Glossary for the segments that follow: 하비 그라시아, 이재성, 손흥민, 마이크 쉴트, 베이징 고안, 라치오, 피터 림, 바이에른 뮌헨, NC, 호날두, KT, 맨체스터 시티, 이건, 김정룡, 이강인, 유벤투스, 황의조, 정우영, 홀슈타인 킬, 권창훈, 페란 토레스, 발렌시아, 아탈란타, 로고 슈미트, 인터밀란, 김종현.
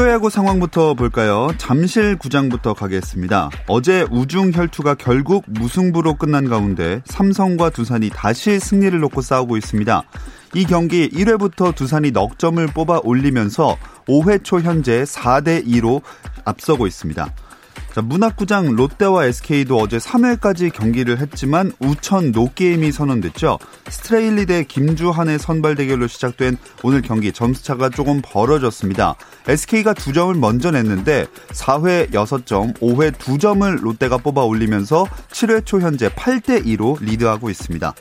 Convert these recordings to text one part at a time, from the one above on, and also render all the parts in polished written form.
프로야구 상황부터 볼까요? 잠실 구장부터 가겠습니다. 어제 우중 혈투가 결국 무승부로 끝난 가운데 삼성과 두산이 다시 승리를 놓고 싸우고 있습니다. 이 경기 1회부터 두산이 넉 점을 뽑아 올리면서 5회 초 현재 4대2로 앞서고 있습니다. 자, 문학구장 롯데와 SK도 어제 3회까지 경기를 했지만 우천 노게임이 선언됐죠. 스트레일리 대 김주한의 선발 대결로 시작된 오늘 경기 점수차가 조금 벌어졌습니다. SK가 2점을 먼저 냈는데 4회 6점, 5회 2점을 롯데가 뽑아 올리면서 7회 초 현재 8대2로 리드하고 있습니다.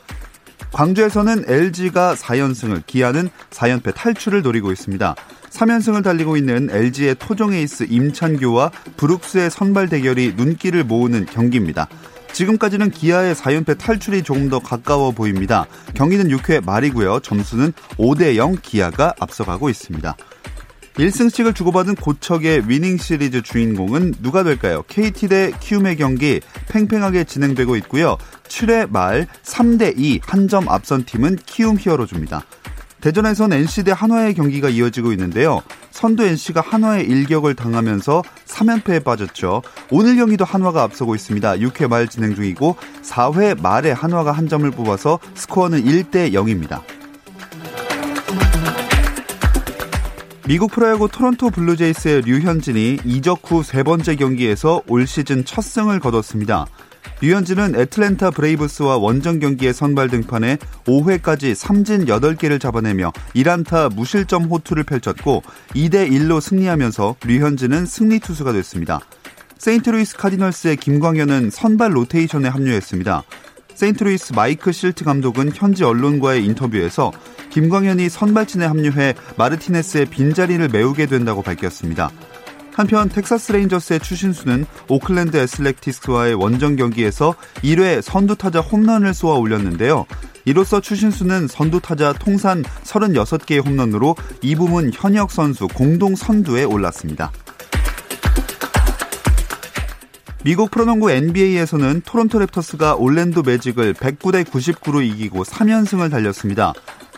광주에서는 LG가 4연승을, 기아는 4연패 탈출을 노리고 있습니다. 3연승을 달리고 있는 LG의 토종 에이스 임찬규와 브룩스의 선발 대결이 눈길을 모으는 경기입니다. 지금까지는 기아의 4연패 탈출이 조금 더 가까워 보입니다. 경기는 6회 말이고요. 점수는 5대0 기아가 앞서가고 있습니다. 1승씩을 주고받은 고척의 위닝 시리즈 주인공은 누가 될까요? KT 대 키움의 경기 팽팽하게 진행되고 있고요. 7회 말 3대2 한 점 앞선 팀은 키움 히어로즈입니다. 대전에선 NC 대 한화의 경기가 이어지고 있는데요. 선두 NC가 한화의 일격을 당하면서 3연패에 빠졌죠. 오늘 경기도 한화가 앞서고 있습니다. 6회 말 진행 중이고 4회 말에 한화가 한 점을 뽑아서 스코어는 1대0입니다. 미국 프로야구 토론토 블루제이스의 류현진이 이적 후 세 번째 경기에서 올 시즌 첫 승을 거뒀습니다. 류현진은 애틀랜타 브레이브스와 원정 경기에 선발 등판해 5회까지 삼진 8개를 잡아내며 1안타 무실점 호투를 펼쳤고 2대1로 승리하면서 류현진은 승리 투수가 됐습니다. 세인트루이스 카디널스의 김광현은 선발 로테이션에 합류했습니다. 세인트루이스 마이크 쉴트 감독은 현지 언론과의 인터뷰에서 김광현이 선발진에 합류해 마르티네스의 빈자리를 메우게 된다고 밝혔습니다. 한편 텍사스 레인저스의 추신수는 오클랜드 애슬레틱스와의 원정 경기에서 1회 선두타자 홈런을 쏘아 올렸는데요. 이로써 추신수는 선두타자 통산 36개의 홈런으로 이 부문 현역 선수 공동 선두에 올랐습니다. 미국 프로농구 NBA에서는 토론토 랩터스가 올랜도 매직을 109대 99로 이기고 3연승을 달렸습니다.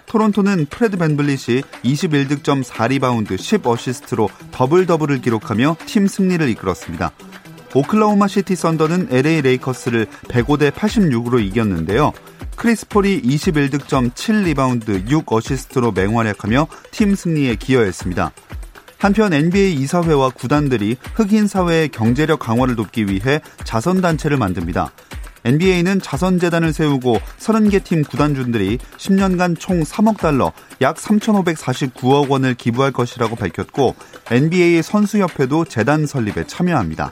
토론토는 프레드 밴블릿이 21득점 4리바운드 10어시스트로 더블더블을 기록하며 팀 승리를 이끌었습니다. 오클라호마 시티 썬더는 LA 레이커스를 105대 86으로 이겼는데요. 크리스 폴이 21득점 7리바운드 6어시스트로 맹활약하며 팀 승리에 기여했습니다. 한편 NBA 이사회와 구단들이 흑인 사회의 경제력 강화를 돕기 위해 자선단체를 만듭니다. NBA는 자선재단을 세우고 30개 팀 구단주들이 10년간 총 3억 달러, 약 3,549억 원을 기부할 것이라고 밝혔고 NBA 선수협회도 재단 설립에 참여합니다.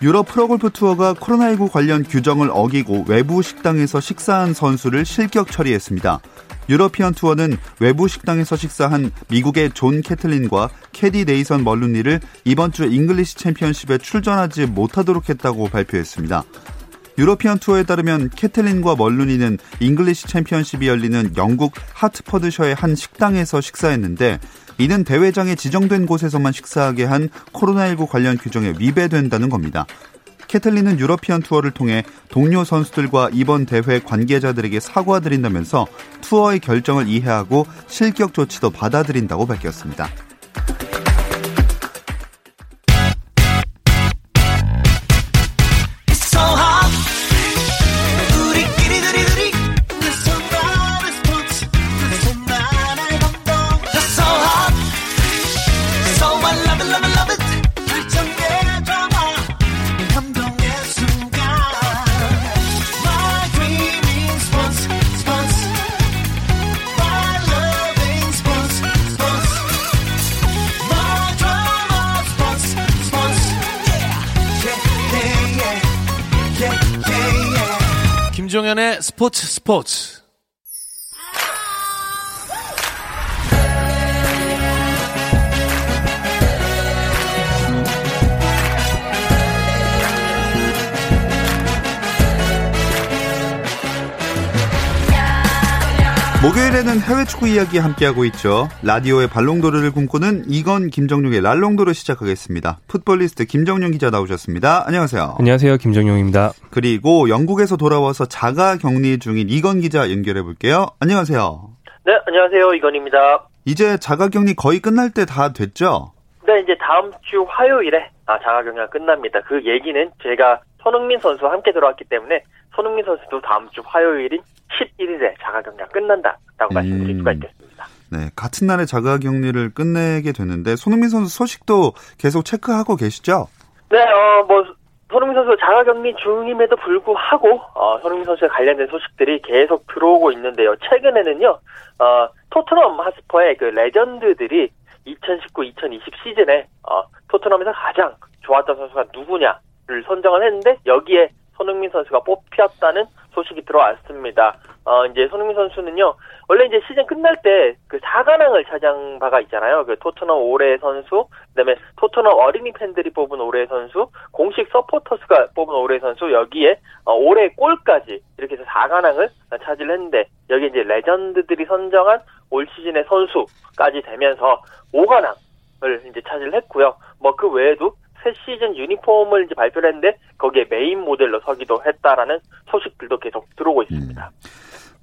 유럽 프로골프 투어가 코로나19 관련 규정을 어기고 외부 식당에서 식사한 선수를 실격 처리했습니다. 유러피언 투어는 외부 식당에서 식사한 미국의 존 캐틀린과 캐디 네이선 멀루니를 이번 주 잉글리시 챔피언십에 출전하지 못하도록 했다고 발표했습니다. 유러피언 투어에 따르면 캐틀린과 멀루니는 잉글리시 챔피언십이 열리는 영국 하트퍼드셔의 한 식당에서 식사했는데 이는 대회장에 지정된 곳에서만 식사하게 한 코로나19 관련 규정에 위배된다는 겁니다. 캐틀린은 유러피언 투어를 통해 동료 선수들과 이번 대회 관계자들에게 사과드린다면서 투어의 결정을 이해하고 실격 조치도 받아들인다고 밝혔습니다. 김종현의 스포츠. 목요일에는 해외 축구 이야기 함께하고 있죠. 라디오의 발롱도르를 꿈꾸는 이건 김정룡의 랄롱도르 시작하겠습니다. 풋볼리스트 김정룡 기자 나오셨습니다. 안녕하세요. 안녕하세요. 김정룡입니다. 그리고 영국에서 돌아와서 자가 격리 중인 이건 기자 연결해 볼게요. 안녕하세요. 네, 안녕하세요. 이건입니다. 이제 자가 격리 거의 끝날 때 다 됐죠? 네, 이제 다음 주 화요일에 자가 격리가 끝납니다. 그 얘기는 제가 손흥민 선수와 함께 들어왔기 때문에 손흥민 선수도 다음 주 화요일인 11일에 자가격리가 끝난다라고 말씀드릴 수가 있겠습니다. 네, 같은 날에 자가격리를 끝내게 되는데 손흥민 선수 소식도 계속 체크하고 계시죠? 네, 손흥민 선수 자가격리 중임에도 불구하고 손흥민 선수에 관련된 소식들이 계속 들어오고 있는데요. 최근에는요, 토트넘 핫스퍼의 그 레전드들이 2019-2020 시즌에 토트넘에서 가장 좋았던 선수가 누구냐를 선정을 했는데 여기에 손흥민 선수가 뽑혔다는 소식이 들어왔습니다. 이제 손흥민 선수는요, 원래 이제 시즌 끝날 때 그 4관왕을 차지한 바가 있잖아요. 그 토트넘 올해의 선수, 그다음에 토트넘 어린이 팬들이 뽑은 올해의 선수, 공식 서포터스가 뽑은 올해의 선수, 여기에 올해의 골까지 이렇게 해서 4관왕을 차지했는데 여기 이제 레전드들이 선정한 올 시즌의 선수까지 되면서 5관왕을 이제 차지했고요. 뭐 그 외에도 새 시즌 유니폼을 이제 발표를 했는데 거기에 메인 모델로 서기도 했다라는 소식들도 계속 들어오고 있습니다.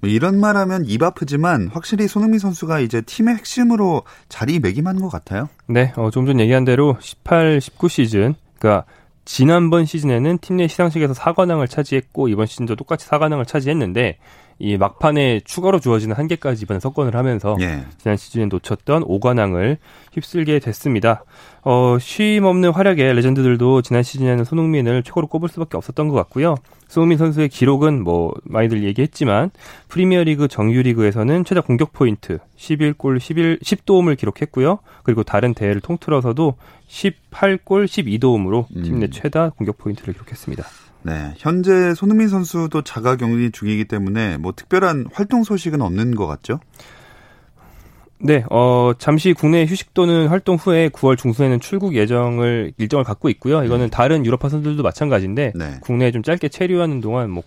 뭐 이런 말하면 입 아프지만 확실히 손흥민 선수가 이제 팀의 핵심으로 자리매김한 것 같아요. 네, 좀 전 얘기한 대로 18-19 시즌, 그러니까 지난번 시즌에는 팀 내 시상식에서 4관왕을 차지했고 이번 시즌도 똑같이 4관왕을 차지했는데 이 막판에 추가로 주어지는 한 개까지 이번에 석권을 하면서 지난 시즌에 놓쳤던 5관왕을 휩쓸게 됐습니다. 쉼 없는 활약의 레전드들도 지난 시즌에는 손흥민을 최고로 꼽을 수밖에 없었던 것 같고요. 손흥민 선수의 기록은 뭐 많이들 얘기했지만 프리미어리그 정규리그에서는 최다 공격 포인트 11골 10도움을 기록했고요. 그리고 다른 대회를 통틀어서도 18골 12도움으로 팀 내 최다 공격 포인트를 기록했습니다. 네, 현재 손흥민 선수도 자가격리 중이기 때문에 뭐 특별한 활동 소식은 없는 것 같죠? 네, 잠시 국내 휴식 또는 활동 후에 9월 중순에는 출국 일정을 갖고 있고요. 이거는 다른 유럽파 선수들도 마찬가지인데 국내에 좀 짧게 체류하는 동안 뭐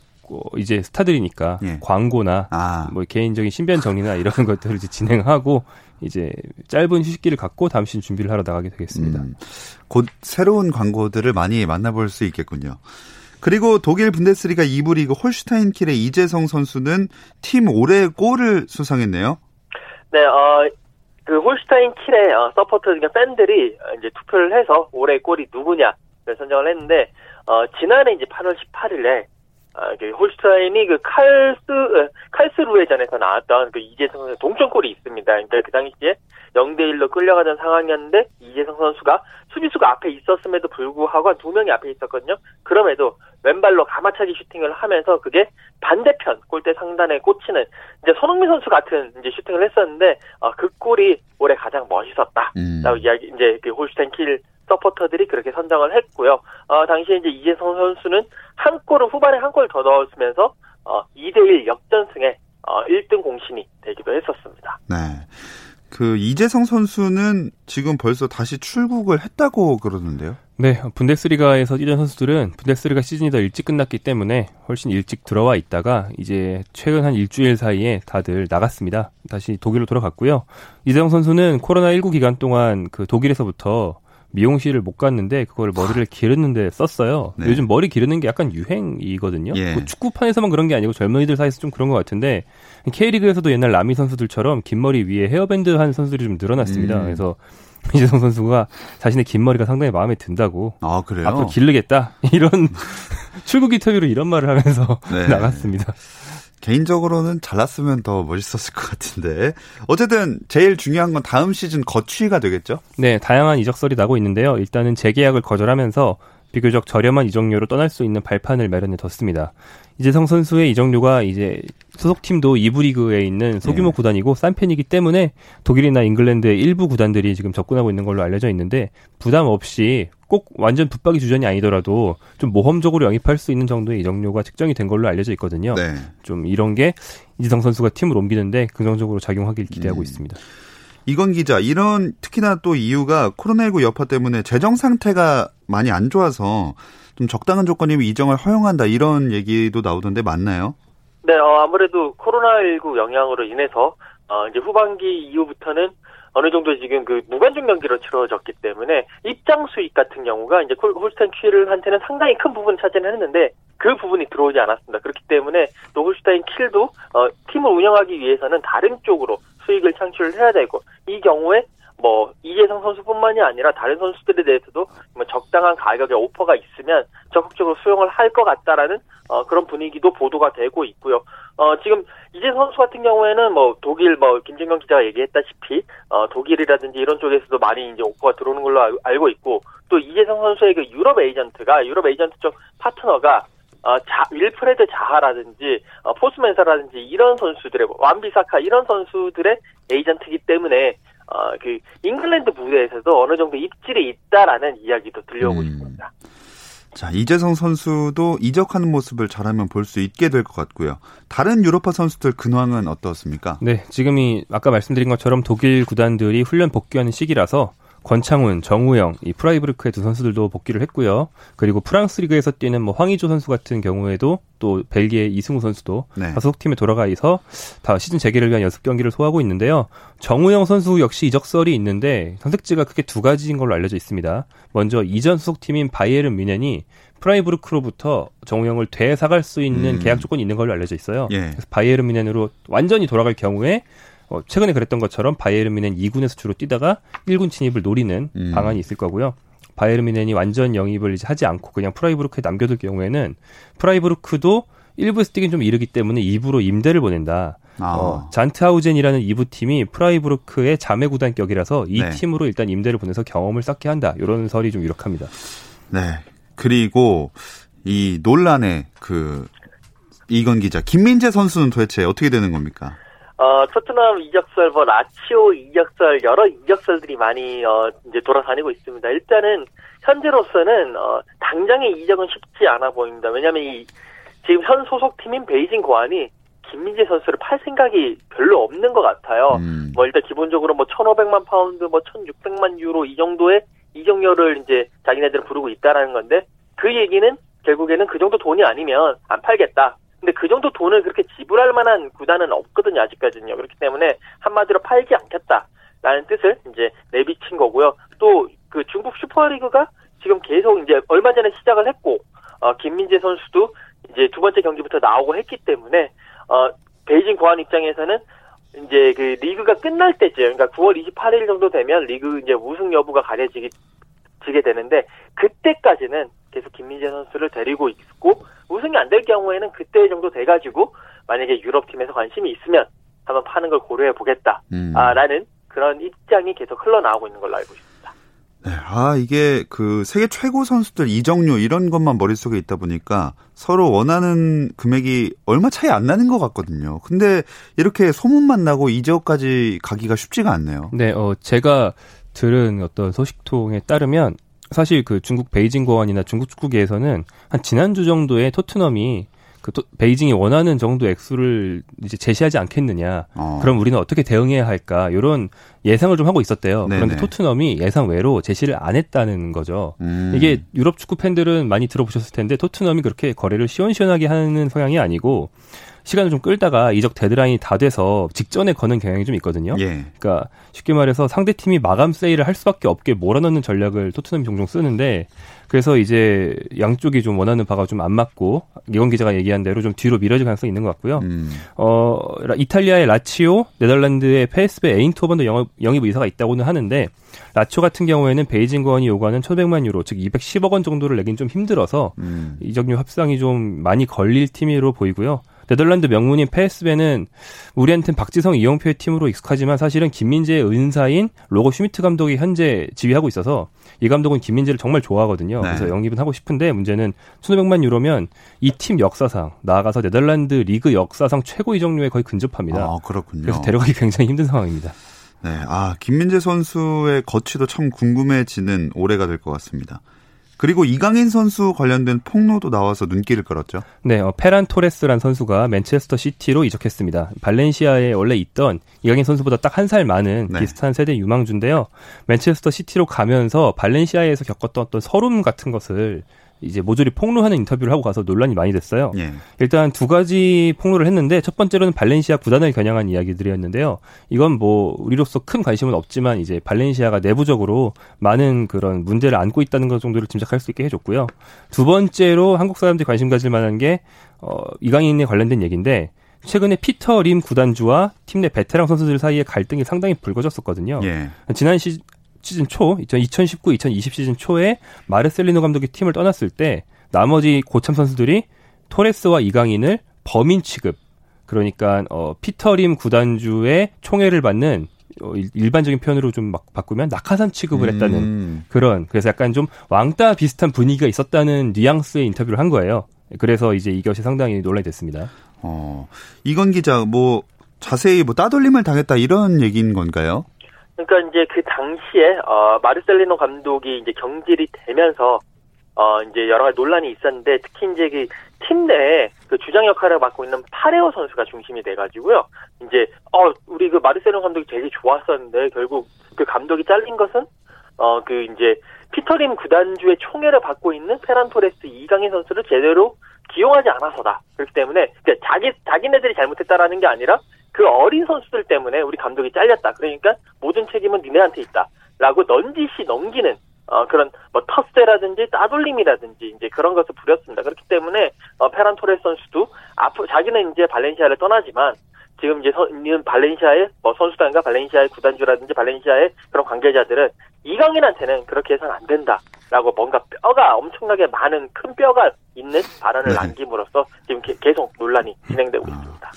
이제 스타들이니까 광고나 뭐 개인적인 신변 정리나 이런 것들을 이제 진행하고 이제 짧은 휴식기를 갖고 다음 시즌 준비를 하러 나가게 되겠습니다. 곧 새로운 광고들을 많이 만나볼 수 있겠군요. 그리고 독일 분데스리가 2부 리그 홀슈타인 킬의 이재성 선수는 팀 올해의 골을 수상했네요. 네, 그 홀슈타인 킬의 서포터 팬들이 이제 투표를 해서 올해의 골이 누구냐를 선정을 했는데 지난해 이제 8월 18일에 홀슈타인이 그 칼스루에전에서 나왔던 그 이재성 선수의 동점골이 있습니다. 그러니까 그 당시에 0-1로 끌려가던 상황이었는데 이재성 선수가 수비수가 앞에 있었음에도 불구하고 한 두 명이 앞에 있었거든요. 그럼에도 왼발로 가마차기 슈팅을 하면서 그게 반대편 골대 상단에 꽂히는 이제 손흥민 선수 같은 이제 슈팅을 했었는데 그 골이 올해 가장 멋있었다라고 이야기 이제 그 홀슈타인 킬 서포터들이 그렇게 선정을 했고요. 당시에 이제 이재성 선수는 한 골을 후반에 한 골 더 넣으면서 2-1 역전승에 1등 공신이 되기도 했었습니다. 네, 그 이재성 선수는 지금 벌써 다시 출국을 했다고 그러는데요. 네, 분데스리가에서 뛰던 선수들은 분데스리가 시즌이 더 일찍 끝났기 때문에 훨씬 일찍 들어와 있다가 이제 최근 한 일주일 사이에 다들 나갔습니다. 다시 독일로 돌아갔고요. 이재성 선수는 코로나19 기간 동안 그 독일에서부터 미용실을 못 갔는데 그걸 머리를 기르는데 썼어요. 네. 요즘 머리 기르는 게 약간 유행이거든요. 뭐 축구판에서만 그런 게 아니고 젊은이들 사이에서 좀 그런 것 같은데 K리그에서도 옛날 라미 선수들처럼 긴 머리 위에 헤어밴드 한 선수들이 좀 늘어났습니다. 그래서 이재성 선수가 자신의 긴 머리가 상당히 마음에 든다고 그래요? 앞으로 기르겠다 이런 출국 인터뷰로 이런 말을 하면서 나갔습니다. 개인적으로는 잘났으면 더 멋있었을 것 같은데 어쨌든 제일 중요한 건 다음 시즌 거취가 되겠죠? 네, 다양한 이적설이 나고 있는데요. 일단은 재계약을 거절하면서 비교적 저렴한 이적료로 떠날 수 있는 발판을 마련해뒀습니다. 이재성 선수의 이적료가 이제 소속팀도 2부 리그에 있는 소규모 구단이고 싼 편이기 때문에 독일이나 잉글랜드의 일부 구단들이 지금 접근하고 있는 걸로 알려져 있는데 부담 없이 꼭 완전 붙박이 주전이 아니더라도 좀 모험적으로 영입할 수 있는 정도의 이적료가 책정이 된 걸로 알려져 있거든요. 네. 좀 이런 게 이재성 선수가 팀을 옮기는데 긍정적으로 작용하길 기대하고 있습니다. 이건 기자, 이런 특히나 또 이유가 코로나19 여파 때문에 재정 상태가 많이 안 좋아서 좀 적당한 조건이면 이정을 허용한다 이런 얘기도 나오던데 맞나요? 네, 아무래도 코로나19 영향으로 인해서 이제 후반기 이후부터는 어느 정도 지금 그 무관중 경기로 치러졌기 때문에 입장 수익 같은 경우가 이제 홀슈타인 킬한테는 상당히 큰 부분 차지는 했는데 그 부분이 들어오지 않았습니다. 그렇기 때문에 또 홀슈타인 킬도 팀을 운영하기 위해서는 다른 쪽으로 수익을 창출을 해야 되고 이 경우에 뭐 이재성 선수뿐만이 아니라 다른 선수들에 대해서도 적당한 가격의 오퍼가 있으면 적극적으로 수용을 할 것 같다라는 그런 분위기도 보도가 되고 있고요. 지금 이재성 선수 같은 경우에는 뭐 독일 뭐 김정룡 기자가 얘기했다시피 독일이라든지 이런 쪽에서도 많이 이제 오퍼가 들어오는 걸로 알고 있고 또 이재성 선수의 그 유럽 에이전트 쪽 파트너가 윌프레드 자하라든지 포스멘사라든지 이런 선수들의 완비사카 이런 선수들의 에이전트이기 때문에 그 잉글랜드 무대에서도 어느 정도 입질이 있다라는 이야기도 들려오고 있습니다. 자, 이재성 선수도 이적하는 모습을 잘하면 볼 수 있게 될 것 같고요. 다른 유로파 선수들 근황은 어떻습니까? 네, 지금이 아까 말씀드린 것처럼 독일 구단들이 훈련 복귀하는 시기라서 권창훈, 정우영, 이 프라이브르크의 두 선수들도 복귀를 했고요. 그리고 프랑스 리그에서 뛰는 뭐 황의조 선수 같은 경우에도 또 벨기에 이승우 선수도 네. 소속팀에 돌아가서 다 시즌 재개를 위한 연습 경기를 소화하고 있는데요. 정우영 선수 역시 이적설이 있는데 선택지가 크게 두 가지인 걸로 알려져 있습니다. 먼저 이전 소속팀인 바이에른 뮌헨이 프라이브르크로부터 정우영을 되사갈 수 있는 계약 조건이 있는 걸로 알려져 있어요. 예. 그래서 바이에른 뮌헨으로 완전히 돌아갈 경우에 최근에 그랬던 것처럼 바이에른 뮌헨 2군에서 주로 뛰다가 1군 진입을 노리는 방안이 있을 거고요. 바이에른 뮌헨이 완전 영입을 이제 하지 않고 그냥 프라이브르크에 남겨둘 경우에는 프라이브르크도 1부에서 뛰긴 좀 이르기 때문에 2부로 임대를 보낸다. 잔트하우젠이라는 2부 팀이 프라이브르크의 자매 구단격이라서 이 네. 팀으로 일단 임대를 보내서 경험을 쌓게 한다. 이런 설이 좀 유력합니다. 네. 그리고 이 논란의 그 이건 기자 김민재 선수는 도대체 어떻게 되는 겁니까? 토트넘 이적설, 뭐, 라치오 이적설, 여러 이적설들이 많이, 이제 돌아다니고 있습니다. 일단은, 현재로서는, 당장의 이적은 쉽지 않아 보입니다. 왜냐면 지금 현 소속팀인 베이징 고안이 김민재 선수를 팔 생각이 별로 없는 것 같아요. 뭐, 일단 기본적으로 뭐, 1,500만 파운드, 뭐, 1,600만 유로 이 정도의 이적료를 이제 자기네들은 부르고 있다라는 건데, 그 얘기는 결국에는 그 정도 돈이 아니면 안 팔겠다. 근데 그 정도 돈을 그렇게 지불할 만한 구단은 없거든요, 아직까지는요. 그렇기 때문에 한마디로 팔지 않겠다라는 뜻을 이제 내비친 거고요. 또 그 중국 슈퍼리그가 지금 계속 이제 얼마 전에 시작을 했고, 김민재 선수도 이제 두 번째 경기부터 나오고 했기 때문에, 베이징 고안 입장에서는 이제 그 리그가 끝날 때쯤, 그러니까 9월 28일 정도 되면 리그 이제 우승 여부가 가려지게 되는데, 그때까지는 계속 김민재 선수를 데리고 있고, 우승이 안 될 경우에는 그때 정도 돼가지고 만약에 유럽팀에서 관심이 있으면 한번 파는 걸 고려해보겠다라는 그런 입장이 계속 흘러나오고 있는 걸로 알고 있습니다. 네, 이게 그 세계 최고 선수들 이적료 이런 것만 머릿속에 있다 보니까 서로 원하는 금액이 얼마 차이 안 나는 것 같거든요. 근데 이렇게 소문만 나고 이적까지 가기가 쉽지가 않네요. 네, 제가 들은 어떤 소식통에 따르면 사실 그 중국 베이징 고안이나 중국 축구계에서는 한 지난주 정도에 토트넘이 그 베이징이 원하는 정도 액수를 이제 제시하지 않겠느냐. 그럼 우리는 어떻게 대응해야 할까? 이런 예상을 좀 하고 있었대요. 네네. 그런데 토트넘이 예상 외로 제시를 안 했다는 거죠. 이게 유럽 축구 팬들은 많이 들어보셨을 텐데 토트넘이 그렇게 거래를 시원시원하게 하는 성향이 아니고 시간을 좀 끌다가 이적 데드라인이 다 돼서 직전에 거는 경향이 좀 있거든요. 예. 그러니까 쉽게 말해서 상대팀이 마감 세일을 할 수밖에 없게 몰아넣는 전략을 토트넘이 종종 쓰는데 그래서 이제 양쪽이 좀 원하는 바가 좀 안 맞고 이건 기자가 얘기한 대로 좀 뒤로 미뤄질 가능성이 있는 것 같고요. 이탈리아의 라치오, 네덜란드의 PSV 에인트호번도 영입 의사가 있다고는 하는데 라치오 같은 경우에는 베이징 고안이 요구하는 1,100만 유로, 즉 210억 원 정도를 내긴 좀 힘들어서 이적료 합상이 좀 많이 걸릴 팀으로 보이고요. 네덜란드 명문인 페스베는 우리한테는 박지성, 이영표의 팀으로 익숙하지만 사실은 김민재의 은사인 로고 슈미트 감독이 현재 지휘하고 있어서 이 감독은 김민재를 정말 좋아하거든요. 네. 그래서 영입은 하고 싶은데 문제는 1,500만 유로면 이 팀 역사상 나아가서 네덜란드 리그 역사상 최고 이적료에 거의 근접합니다. 그렇군요. 그래서 데려가기 굉장히 힘든 상황입니다. 네, 김민재 선수의 거취도 참 궁금해지는 올해가 될 것 같습니다. 그리고 이강인 선수 관련된 폭로도 나와서 눈길을 끌었죠. 네, 페란 토레스란 선수가 맨체스터 시티로 이적했습니다. 발렌시아에 원래 있던 이강인 선수보다 딱 한 살 많은 비슷한 세대 유망주인데요. 맨체스터 시티로 가면서 발렌시아에서 겪었던 어떤 서름 같은 것을 이제 모조리 폭로하는 인터뷰를 하고 가서 논란이 많이 됐어요. 예. 일단 두 가지 폭로를 했는데 첫 번째로는 발렌시아 구단을 겨냥한 이야기들이었는데요. 이건 뭐 우리로서 큰 관심은 없지만 이제 발렌시아가 내부적으로 많은 그런 문제를 안고 있다는 것 정도를 짐작할 수 있게 해줬고요. 두 번째로 한국 사람들이 관심 가질 만한 게 이강인에 관련된 얘기인데 최근에 피터 림 구단주와 팀 내 베테랑 선수들 사이에 갈등이 상당히 불거졌었거든요. 예. 지난 시즌 초, 2019-2020 시즌 초에 마르셀리노 감독이 팀을 떠났을 때 나머지 고참 선수들이 토레스와 이강인을 범인 취급, 그러니까 피터 림 구단주의 총애를 받는 일반적인 표현으로 좀 막 바꾸면 낙하산 취급을 했다는 그래서 약간 좀 왕따 비슷한 분위기가 있었다는 뉘앙스의 인터뷰를 한 거예요. 그래서 이제 이것이 상당히 논란이 됐습니다. 이건 기자, 뭐 자세히 뭐 따돌림을 당했다 이런 얘기인 건가요? 그러니까 이제 그 당시에 마르셀리노 감독이 이제 경질이 되면서 이제 여러 가지 논란이 있었는데 특히 이제 그 팀 내에 그 주장 역할을 맡고 있는 파레오 선수가 중심이 돼 가지고요. 이제 우리 그 마르셀리노 감독이 되게 좋았었는데 결국 그 감독이 잘린 것은 그 이제 피터림 구단주의 총애를 받고 있는 페란 토레스 이강인 선수를 제대로 기용하지 않아서다. 그렇기 때문에 그러니까 자기네들이 잘못했다라는 게 아니라 그 어린 선수들 때문에 우리 감독이 잘렸다. 그러니까 모든 책임은 니네한테 있다. 라고 넌지시 넘기는 그런 뭐 텃세라든지 따돌림이라든지 이제 그런 것을 부렸습니다. 그렇기 때문에 페란 토레스 선수도 앞으로 자기는 이제 발렌시아를 떠나지만 지금 이제 발렌시아의 뭐 선수단과 발렌시아의 구단주라든지 발렌시아의 그런 관계자들은 이강인한테는 그렇게 해서는 안 된다. 라고 뭔가 뼈가 엄청나게 많은 큰 뼈가 있는 발언을 남김으로써 지금 계속 논란이 진행되고 있습니다.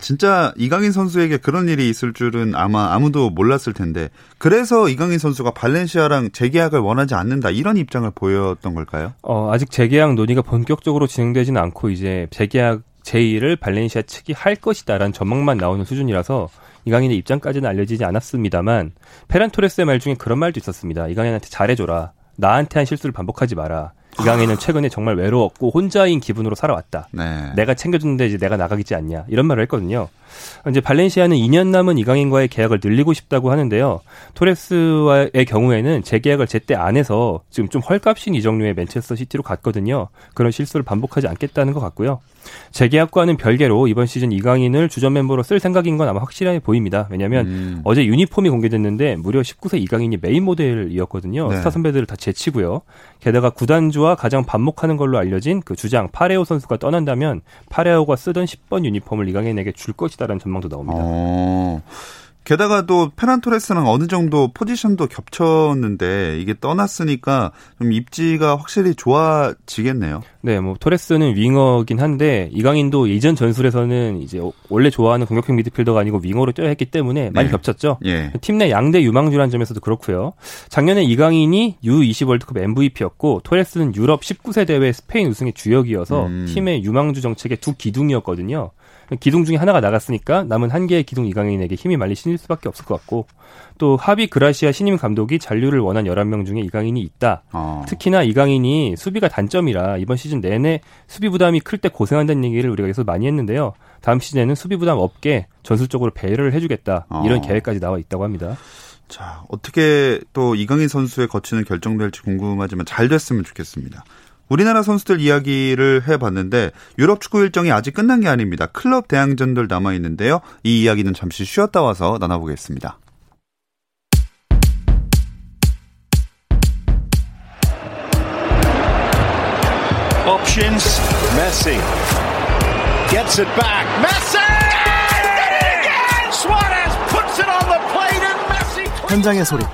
진짜 이강인 선수에게 그런 일이 있을 줄은 아마 아무도 몰랐을 텐데 그래서 이강인 선수가 발렌시아랑 재계약을 원하지 않는다 이런 입장을 보였던 걸까요? 아직 재계약 논의가 본격적으로 진행되지는 않고 이제 재계약 제의를 발렌시아 측이 할 것이다라는 전망만 나오는 수준이라서 이강인의 입장까지는 알려지지 않았습니다만 페란 토레스의 말 중에 그런 말도 있었습니다. 이강인한테 잘해줘라. 나한테 한 실수를 반복하지 마라. 이강인은 최근에 정말 외로웠고 혼자인 기분으로 살아왔다. 네. 내가 챙겨주는데 이제 내가 나가겠지 않냐 이런 말을 했거든요. 이제 발렌시아는 2년 남은 이강인과의 계약을 늘리고 싶다고 하는데요. 토레스의 경우에는 재계약을 제때 안 해서 지금 좀 헐값인 이적료에 맨체스터 시티로 갔거든요. 그런 실수를 반복하지 않겠다는 것 같고요. 재계약과는 별개로 이번 시즌 이강인을 주전 멤버로 쓸 생각인 건 아마 확실해 보입니다. 왜냐하면 어제 유니폼이 공개됐는데 무려 19세 이강인이 메인 모델이었거든요. 네. 스타 선배들을 다 제치고요. 게다가 구단주와 가장 반목하는 걸로 알려진 그 주장 파레오 선수가 떠난다면 파레오가 쓰던 10번 유니폼을 이강인에게 줄 것이다라는 전망도 나옵니다. 게다가 또 페란 토레스랑 어느 정도 포지션도 겹쳤는데 이게 떠났으니까 좀 입지가 확실히 좋아지겠네요. 네, 뭐 토레스는 윙어긴 한데 이강인도 예전 전술에서는 이제 원래 좋아하는 공격형 미드필더가 아니고 윙어로 뛰어야 했기 때문에 많이 겹쳤죠. 예. 팀 내 양대 유망주라는 점에서도 그렇고요. 작년에 이강인이 U20 월드컵 MVP였고 토레스는 유럽 19세 대회 스페인 우승의 주역이어서 팀의 유망주 정책의 두 기둥이었거든요. 기둥 중에 하나가 나갔으니까 남은 한 개의 기둥 이강인에게 힘이 많이 실릴 수밖에 없을 것 같고 또 하비 그라시아 신임 감독이 잔류를 원한 11명 중에 이강인이 있다. 특히나 이강인이 수비가 단점이라 이번 시즌 내내 수비 부담이 클 때 고생한다는 얘기를 우리가 계속 많이 했는데요. 다음 시즌에는 수비 부담 없게 전술적으로 배려를 해주겠다. 이런 계획까지 나와 있다고 합니다. 자, 어떻게 또 이강인 선수의 거취는 결정될지 궁금하지만 잘 됐으면 좋겠습니다. 우리나라 선수들 이야기를 해봤는데 유럽 축구 일정이 아직 끝난 게 아닙니다. 클럽 대항전들 남아있는데요. 이 이야기는 잠시 쉬었다 와서 나눠보겠습니다. Options, Messi gets it back. Messi! Did it again! Suarez puts it on the plate and Messi. 현장의 소리,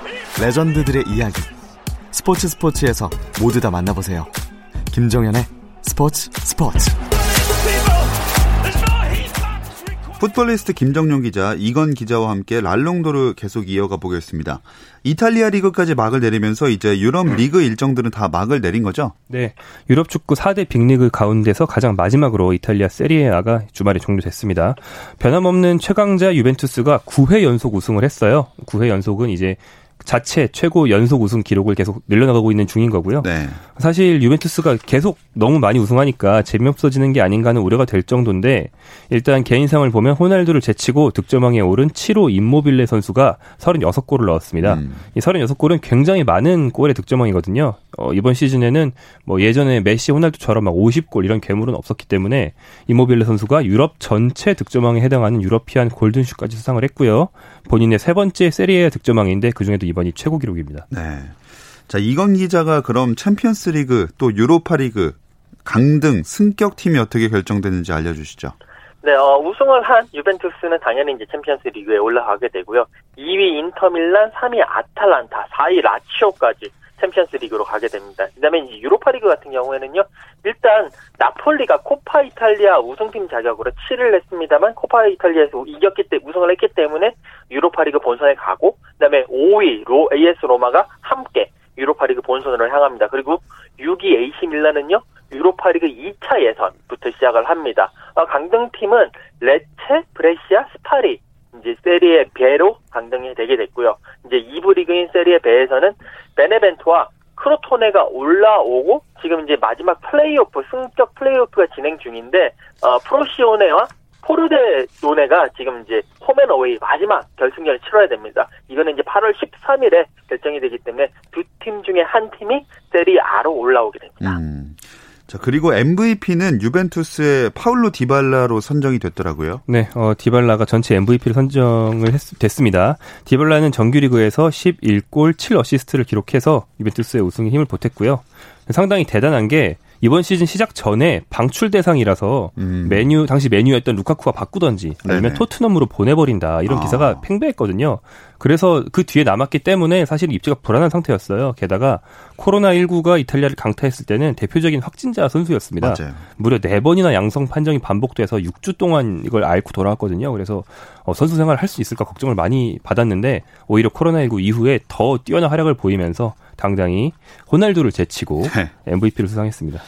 레전드들의 이야기. 스포츠에서 모두 다 만나보세요. 김정현의 스포츠. 풋볼리스트 김정룡 기자, 이건 기자와 함께 랄롱도르 계속 이어가 보겠습니다. 이탈리아 리그까지 막을 내리면서 이제 유럽 리그 일정들은 다 막을 내린 거죠? 네. 유럽 축구 4대 빅리그 가운데서 가장 마지막으로 이탈리아 세리에아가 주말에 종료됐습니다. 변함없는 최강자 유벤투스가 9회 연속 우승을 했어요. 9회 연속은 이제 자체 최고 연속 우승 기록을 계속 늘려나가고 있는 중인 거고요. 네. 사실 유벤투스가 계속 너무 많이 우승하니까 재미없어지는 게 아닌가 하는 우려가 될 정도인데, 일단 개인상을 보면 호날두를 제치고 득점왕에 오른 7호 인모빌레 선수가 36골을 넣었습니다. 이 36골은 굉장히 많은 골의 득점왕이거든요. 이번 시즌에는 뭐 예전에 메시, 호날두처럼 막 50골 이런 괴물은 없었기 때문에 인모빌레 선수가 유럽 전체 득점왕에 해당하는 유러피안 골든슛까지 수상을 했고요. 본인의 세 번째 세리에 득점왕인데 그중에도 이번이 최고 기록입니다. 네. 자, 이건 기자가 그럼 챔피언스리그 또 유로파리그 강등 승격 팀이 어떻게 결정되는지 알려주시죠. 네, 우승을 한 유벤투스는 당연히 이제 챔피언스리그에 올라가게 되고요. 2위 인터밀란, 3위 아탈란타, 4위 라치오까지 챔피언스리그로 가게 됩니다. 그다음에 이제 유로파리그 같은 경우에는요. 일단 나폴리가 코파 이탈리아 우승팀 자격으로 7위를 했습니다만 코파 이탈리아에서 우승을 했기 때문에 유로파리그 본선에 가고, 그다음에 5위 AS 로마가 함께 유로파리그 본선으로 향합니다. 그리고 6위 AC 밀란은요. 유로파리그 2차 예선부터 시작을 합니다. 강등팀은 레체, 브레시아, 스파리, 이제 세리에 베로 강등이 되게 됐고요. 이제 2부 리그인 세리에 베에서는 베네벤토와 크로토네가 올라오고 지금 이제 마지막 플레이오프, 승격 플레이오프가 진행 중인데, 프로시오네와 포르데노네가 지금 이제 홈앤어웨이 마지막 결승전을 치러야 됩니다. 이거는 이제 8월 13일에 결정이 되기 때문에 두 팀 중에 한 팀이 세리아로 올라오게 됩니다. 자, 그리고 MVP는 유벤투스의 파울로 디발라로 선정이 됐더라고요. 네, 디발라가 전체 MVP를 됐습니다. 디발라는 정규리그에서 11골 7어시스트를 기록해서 유벤투스의 우승에 힘을 보탰고요. 상당히 대단한 게 이번 시즌 시작 전에 방출 대상이라서 당시 메뉴였던 루카쿠가 바꾸던지 아니면 토트넘으로 보내버린다 이런 기사가 팽배했거든요. 그래서 그 뒤에 남았기 때문에 사실 입지가 불안한 상태였어요. 게다가 코로나19가 이탈리아를 강타했을 때는 대표적인 확진자 선수였습니다. 맞아요. 무려 4번이나 양성 판정이 반복돼서 6주 동안 이걸 앓고 돌아왔거든요. 그래서 선수 생활을 할 수 있을까 걱정을 많이 받았는데 오히려 코로나19 이후에 더 뛰어난 활약을 보이면서 당당히 호날두를 제치고 MVP를 수상했습니다.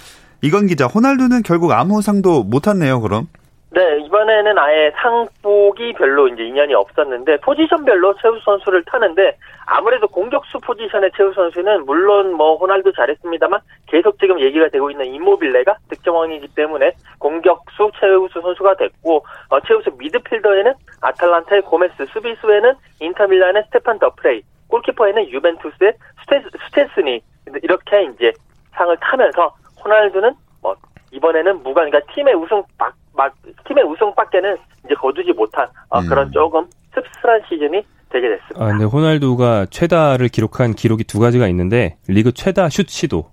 이건 기자, 호날두는 결국 아무 상도 못 탔네요, 그럼? 네, 이번에는 아예 상복이 별로 이제 인연이 없었는데 포지션별로 최우 선수를 타는데 아무래도 공격수 포지션의 최우 선수는 물론 뭐 호날두 잘했습니다만 계속 지금 얘기가 되고 있는 인모빌레가 득점왕이기 때문에 공격수 최우수 선수가 됐고, 최우수 미드필더에는 아탈란타의 고메스, 수비수에는 인터밀란의 스테판 더프레이, 골키퍼에는 유벤투스의 스테스니 이렇게 이제 상을 타면서 호날두는 뭐 이번에는 무관, 그러니까 팀의 우승밖에는 이제 거두지 못한 그런 조금 씁쓸한 시즌이 되게 됐습니다. 근데 호날두가 최다를 기록한 기록이 두 가지가 있는데 리그 최다 슛 시도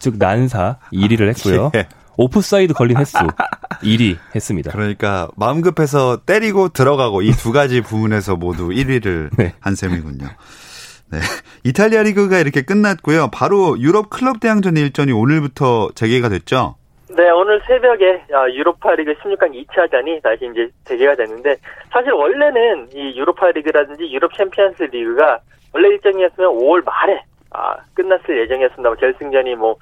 즉 난사 1위를 했고요. 예. 오프사이드 걸린 횟수 1위 했습니다. 그러니까 마음 급해서 때리고 들어가고 이 두 가지 부문에서 모두 1위를 네. 한 셈이군요. 네, 이탈리아 리그가 이렇게 끝났고요. 바로 유럽 클럽 대항전 일전이 오늘부터 재개가 됐죠? 네, 오늘 새벽에 유로파리그 16강 2차전이 다시 이제 재개가 됐는데, 사실 원래는 이 유로파리그라든지 유럽 챔피언스 리그가 원래 일정이었으면 5월 말에 끝났을 예정이었습니다. 결승전이 뭐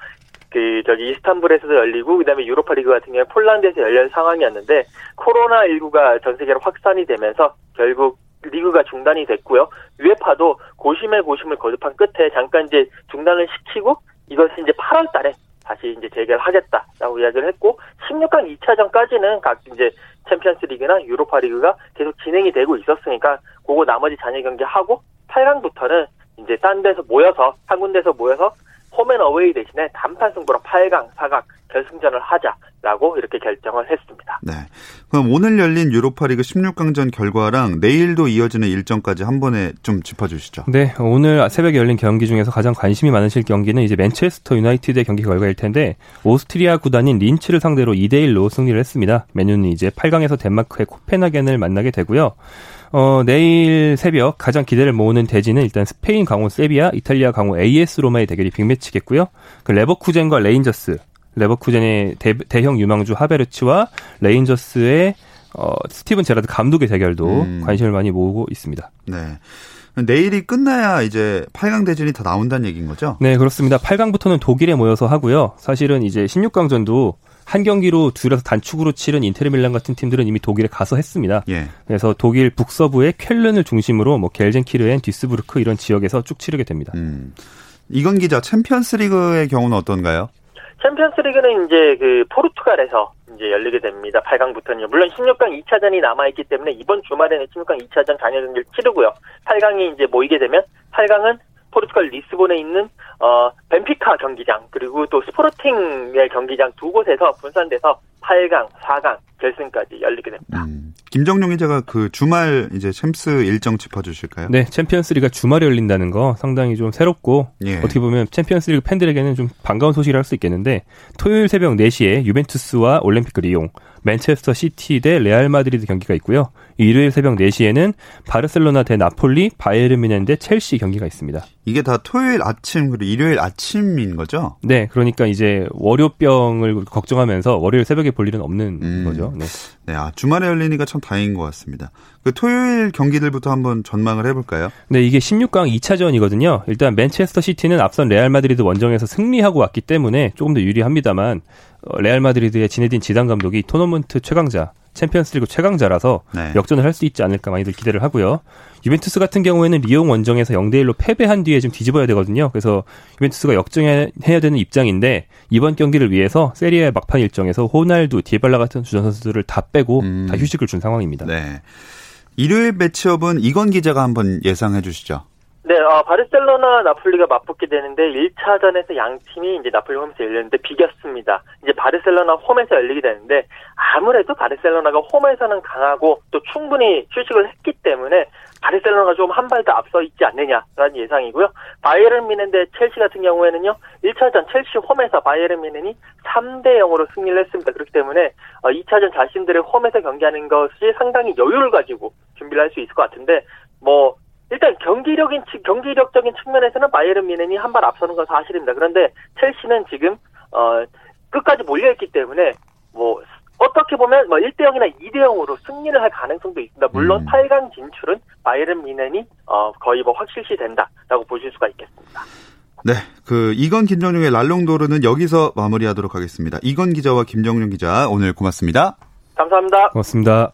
이스탄불에서도 열리고, 그다음에 유로파리그 같은 경우에 폴란드에서 열릴 상황이었는데 코로나19가 전 세계로 확산이 되면서 결국 리그가 중단이 됐고요. 우에파도 고심에 고심을 거듭한 끝에 잠깐 이제 중단을 시키고 이것을 이제 8월 달에 다시 이제 재개하겠다라고 이야기를 했고, 16강 2차전까지는 각 이제 챔피언스 리그나 유로파 리그가 계속 진행이 되고 있었으니까 그거 나머지 잔여 경기 하고 8강부터는 이제 딴 데서 모여서 한 군데서 모여서 홈앤어웨이 대신에 단판 승부로 8강, 4강 결승전을 하자라고 이렇게 결정을 했습니다. 네, 그럼 오늘 열린 유로파리그 16강전 결과랑 내일도 이어지는 일정까지 한 번에 좀 짚어주시죠. 네, 오늘 새벽에 열린 경기 중에서 가장 관심이 많으실 경기는 이제 맨체스터 유나이티드의 경기 결과일 텐데, 오스트리아 구단인 린츠를 상대로 2-1로 승리를 했습니다. 맨유는 이제 8강에서 덴마크의 코펜하겐을 만나게 되고요. 내일 새벽 가장 기대를 모으는 대진은 일단 스페인 강호 세비야, 이탈리아 강호 AS 로마의 대결이 빅매치겠고요. 그 레버쿠젠과 레인저스, 레버쿠젠의 대형 유망주 하베르츠와 레인저스의 스티븐 제라드 감독의 대결도 관심을 많이 모으고 있습니다. 네. 내일이 끝나야 이제 8강 대진이 다 나온다는 얘기인 거죠? 네, 그렇습니다. 8강부터는 독일에 모여서 하고요. 사실은 이제 16강전도 한 경기로 줄여서 단축으로 치른 인테르밀란 같은 팀들은 이미 독일에 가서 했습니다. 예. 그래서 독일 북서부의 쾰른을 중심으로 뭐 겔젠키르헨, 뒤스부르크 이런 지역에서 쭉 치르게 됩니다. 이건 기자, 챔피언스리그의 경우는 어떤가요? 챔피언스리그는 이제 그 포르투갈에서 이제 열리게 됩니다. 8강부터는요. 물론 16강 2차전이 남아있기 때문에 이번 주말에는 16강 2차전 자녀전을 치르고요. 8강이 이제 모이게 되면 8강은 포르투갈 리스본에 있는 벤피카 경기장 그리고 또 스포르팅의 경기장 두 곳에서 분산돼서 8강, 4강 결승까지 열리게 됩니다. 김정룡 기자가 그 주말 이제 챔스 일정 짚어주실까요? 네, 챔피언스리그가 주말에 열린다는 거 상당히 좀 새롭고 예. 어떻게 보면 챔피언스리그 팬들에게는 좀 반가운 소식이라 할 수 있겠는데 토요일 새벽 4시에 유벤투스와 올림픽 리옹, 맨체스터 시티 대 레알 마드리드 경기가 있고요. 일요일 새벽 4시에는 바르셀로나 대 나폴리, 바이에른 뮌헨 대 첼시 경기가 있습니다. 이게 다 토요일 아침 그리고 일요일 아침인 거죠? 네, 그러니까 이제 월요병을 걱정하면서 월요일 새벽에 볼 일은 없는 거죠. 네. 네, 아, 주말에 열리니까 참 다행인 것 같습니다. 그 토요일 경기들부터 한번 전망을 해볼까요? 네, 이게 16강 2차전이거든요. 일단 맨체스터 시티는 앞선 레알 마드리드 원정에서 승리하고 왔기 때문에 조금 더 유리합니다만 레알 마드리드의 지네딘 지단 감독이 토너먼트 최강자, 챔피언스리그 최강자라서 네. 역전을 할 수 있지 않을까 많이들 기대를 하고요. 유벤투스 같은 경우에는 리옹 원정에서 0-1로 패배한 뒤에 지금 뒤집어야 되거든요. 그래서 유벤투스가 역전해야 되는 입장인데 이번 경기를 위해서 세리아 막판 일정에서 호날두, 디발라 같은 주전 선수들을 다 빼고 다 휴식을 준 상황입니다. 네. 일요일 매치업은 이건 기자가 한번 예상해 주시죠. 네, 바르셀로나 나폴리가 맞붙게 되는데 1차전에서 양 팀이 이제 나폴리 홈에서 열렸는데 비겼습니다. 이제 바르셀로나 홈에서 열리게 되는데 아무래도 바르셀로나가 홈에서는 강하고 또 충분히 휴식을 했기 때문에 바르셀로나가 좀 한 발 더 앞서 있지 않느냐라는 예상이고요. 바이에른 뮌헨 대 첼시 같은 경우에는요. 1차전 첼시 홈에서 바이에른 뮌헨이 3-0으로 승리를 했습니다. 그렇기 때문에 2차전 자신들의 홈에서 경기하는 것이 상당히 여유를 가지고 준비를 할 수 있을 것 같은데 뭐 일단 경기력적인 측면에서는 바이에른 뮌헨이 한 발 앞서는 건 사실입니다. 그런데 첼시는 지금 끝까지 몰려있기 때문에 뭐 어떻게 보면 뭐 1-0이나 2-0으로 승리를 할 가능성도 있습니다. 물론 8강 진출은 바이에른 뮌헨이 거의 뭐 확실시 된다라고 보실 수가 있겠습니다. 네, 그 이건 김정룡의 랄롱도르는 여기서 마무리하도록 하겠습니다. 이건 기자와 김정룡 기자 오늘 고맙습니다. 감사합니다. 고맙습니다.